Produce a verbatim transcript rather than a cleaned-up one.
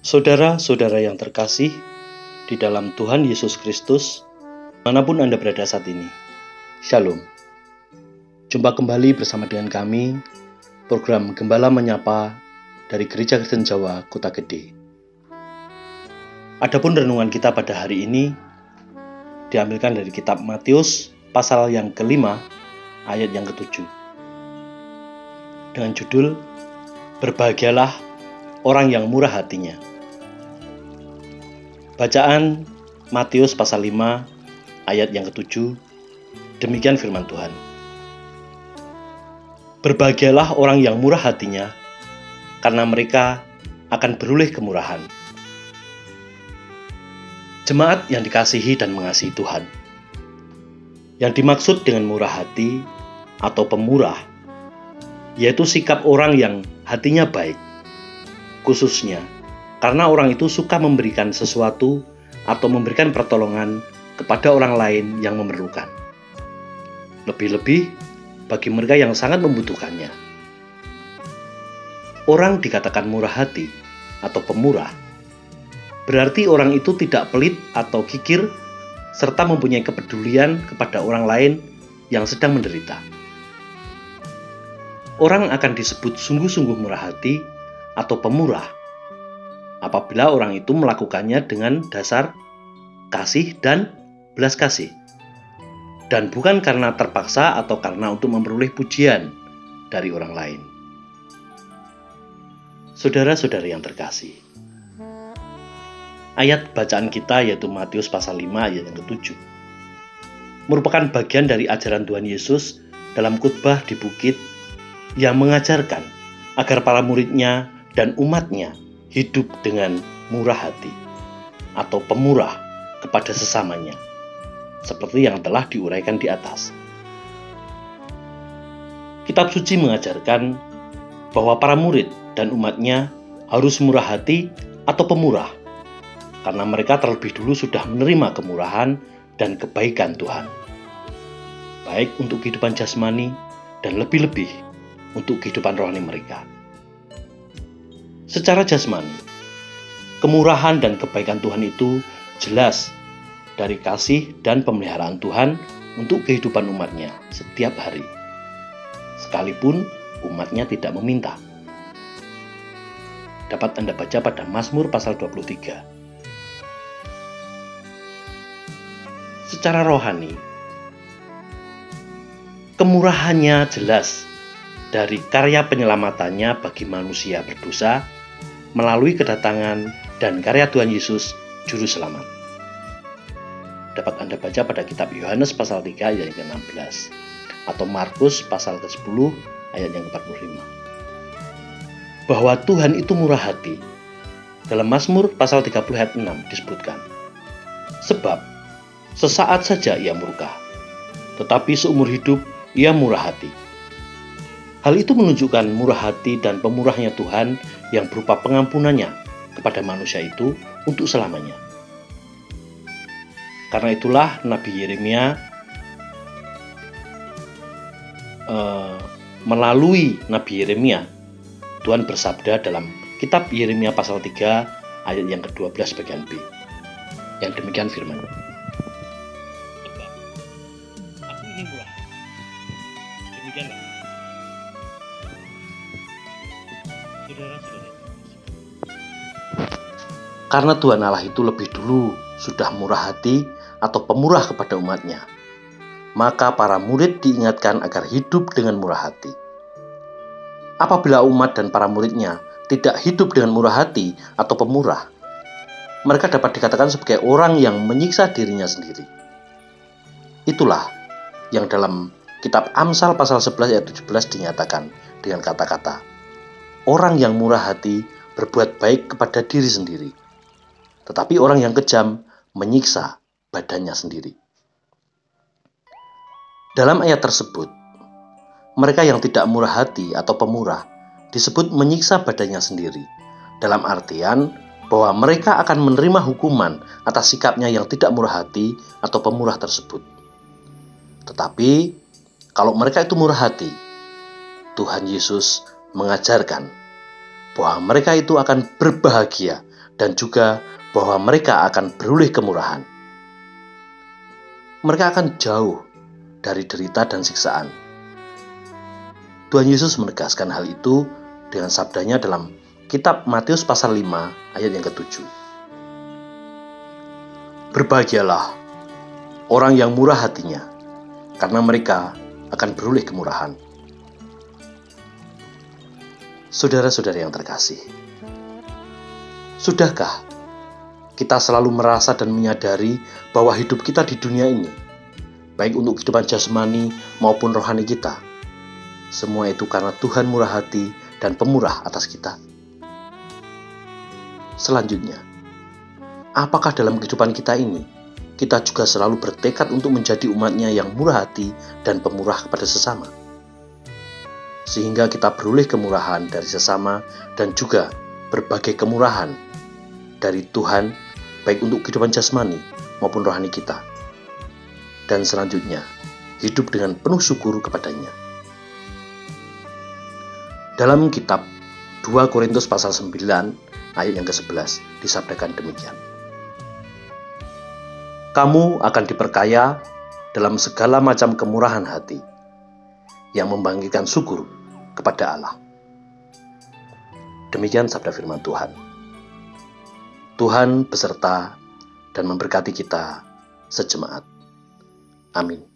Saudara-saudara yang terkasih di dalam Tuhan Yesus Kristus, manapun Anda berada saat ini, Shalom. Jumpa kembali bersama dengan kami, program Gembala Menyapa dari Gereja Kristen Jawa Kota Kediri. Adapun renungan kita pada hari ini diambilkan dari kitab Matius pasal yang kelima ayat yang ketujuh dengan judul Berbahagialah orang yang murah hatinya. Bacaan Matius pasal lima ayat yang ketujuh. Demikian firman Tuhan. Berbahagialah orang yang murah hatinya, karena mereka akan beroleh kemurahan. Jemaat yang dikasihi dan mengasihi Tuhan, yang dimaksud dengan murah hati atau pemurah, yaitu sikap orang yang hatinya baik, khususnya karena orang itu suka memberikan sesuatu atau memberikan pertolongan kepada orang lain yang memerlukan. Lebih-lebih bagi mereka yang sangat membutuhkannya. Orang dikatakan murah hati atau pemurah, berarti orang itu tidak pelit atau kikir, serta mempunyai kepedulian kepada orang lain yang sedang menderita. Orang akan disebut sungguh-sungguh murah hati atau pemurah apabila orang itu melakukannya dengan dasar kasih dan belas kasih, dan bukan karena terpaksa atau karena untuk memperoleh pujian dari orang lain. Saudara-saudari yang terkasih, ayat bacaan kita yaitu Matius pasal lima ayat yang ketujuh merupakan bagian dari ajaran Tuhan Yesus dalam khotbah di bukit, yang mengajarkan agar para muridnya dan umatnya hidup dengan murah hati atau pemurah kepada sesamanya, seperti yang telah diuraikan di atas. Kitab suci mengajarkan bahwa para murid dan umatnya harus murah hati atau pemurah, karena mereka terlebih dulu sudah menerima kemurahan dan kebaikan Tuhan, baik untuk kehidupan jasmani dan lebih-lebih untuk kehidupan rohani mereka. Secara jasmani, kemurahan dan kebaikan Tuhan itu jelas dari kasih dan pemeliharaan Tuhan untuk kehidupan umatnya setiap hari, sekalipun umatnya tidak meminta. Dapat Anda baca pada Mazmur pasal dua puluh tiga. Secara rohani, kemurahannya jelas dari karya penyelamatannya bagi manusia berdosa melalui kedatangan dan karya Tuhan Yesus Juru Selamat. Dapat Anda baca pada kitab Yohanes pasal tiga ayat yang ke enam belas atau Markus pasal ke sepuluh ayat yang ke empat puluh lima. Bahwa Tuhan itu murah hati, dalam Mazmur pasal tiga puluh ayat enam disebutkan, sebab sesaat saja ia murka, tetapi seumur hidup ia murah hati. Hal itu menunjukkan murah hati dan pemurahnya Tuhan yang berupa pengampunannya kepada manusia itu untuk selamanya. Karena itulah Nabi Yeremia eh, melalui Nabi Yeremia, Tuhan bersabda dalam kitab Yeremia pasal tiga ayat yang ke dua belas bagian B, yang demikian firman. Aku ini murah. Demikianlah. Saudara-saudara. Karena Tuhan Allah itu lebih dulu sudah murah hati atau pemurah kepada umatnya, maka para murid diingatkan agar hidup dengan murah hati. Apabila umat dan para muridnya tidak hidup dengan murah hati atau pemurah, mereka dapat dikatakan sebagai orang yang menyiksa dirinya sendiri. Itulah yang dalam kitab Amsal pasal sebelas ayat tujuh belas dinyatakan dengan kata-kata, orang yang murah hati berbuat baik kepada diri sendiri, tetapi orang yang kejam menyiksa badannya sendiri. Dalam ayat tersebut, mereka yang tidak murah hati atau pemurah disebut menyiksa badannya sendiri, dalam artian bahwa mereka akan menerima hukuman atas sikapnya yang tidak murah hati atau pemurah tersebut. Tetapi, kalau mereka itu murah hati, Tuhan Yesus mengajarkan bahwa mereka itu akan berbahagia dan juga bahwa mereka akan beroleh kemurahan. Mereka akan jauh dari derita dan siksaan. Tuhan Yesus menegaskan hal itu dengan sabdanya dalam kitab Matius pasal lima ayat yang ketujuh. Berbahagialah orang yang murah hatinya, karena mereka akan beroleh kemurahan. Saudara-saudari yang terkasih, sudahkah kita selalu merasa dan menyadari bahwa hidup kita di dunia ini, baik untuk kehidupan jasmani maupun rohani kita, semua itu karena Tuhan murah hati dan pemurah atas kita? Selanjutnya, apakah dalam kehidupan kita ini, kita juga selalu bertekad untuk menjadi umatnya yang murah hati dan pemurah kepada sesama? Sehingga kita beroleh kemurahan dari sesama dan juga berbagai kemurahan dari Tuhan, baik untuk kehidupan jasmani maupun rohani kita. Dan selanjutnya, hidup dengan penuh syukur kepadanya. Dalam kitab dua Korintus pasal sembilan ayat yang kesebelas disabdakan demikian. Kamu akan diperkaya dalam segala macam kemurahan hati yang membangkitkan syukur kepada Allah. Demikian sabda firman Tuhan. Tuhan beserta dan memberkati kita sejemaat. Amin.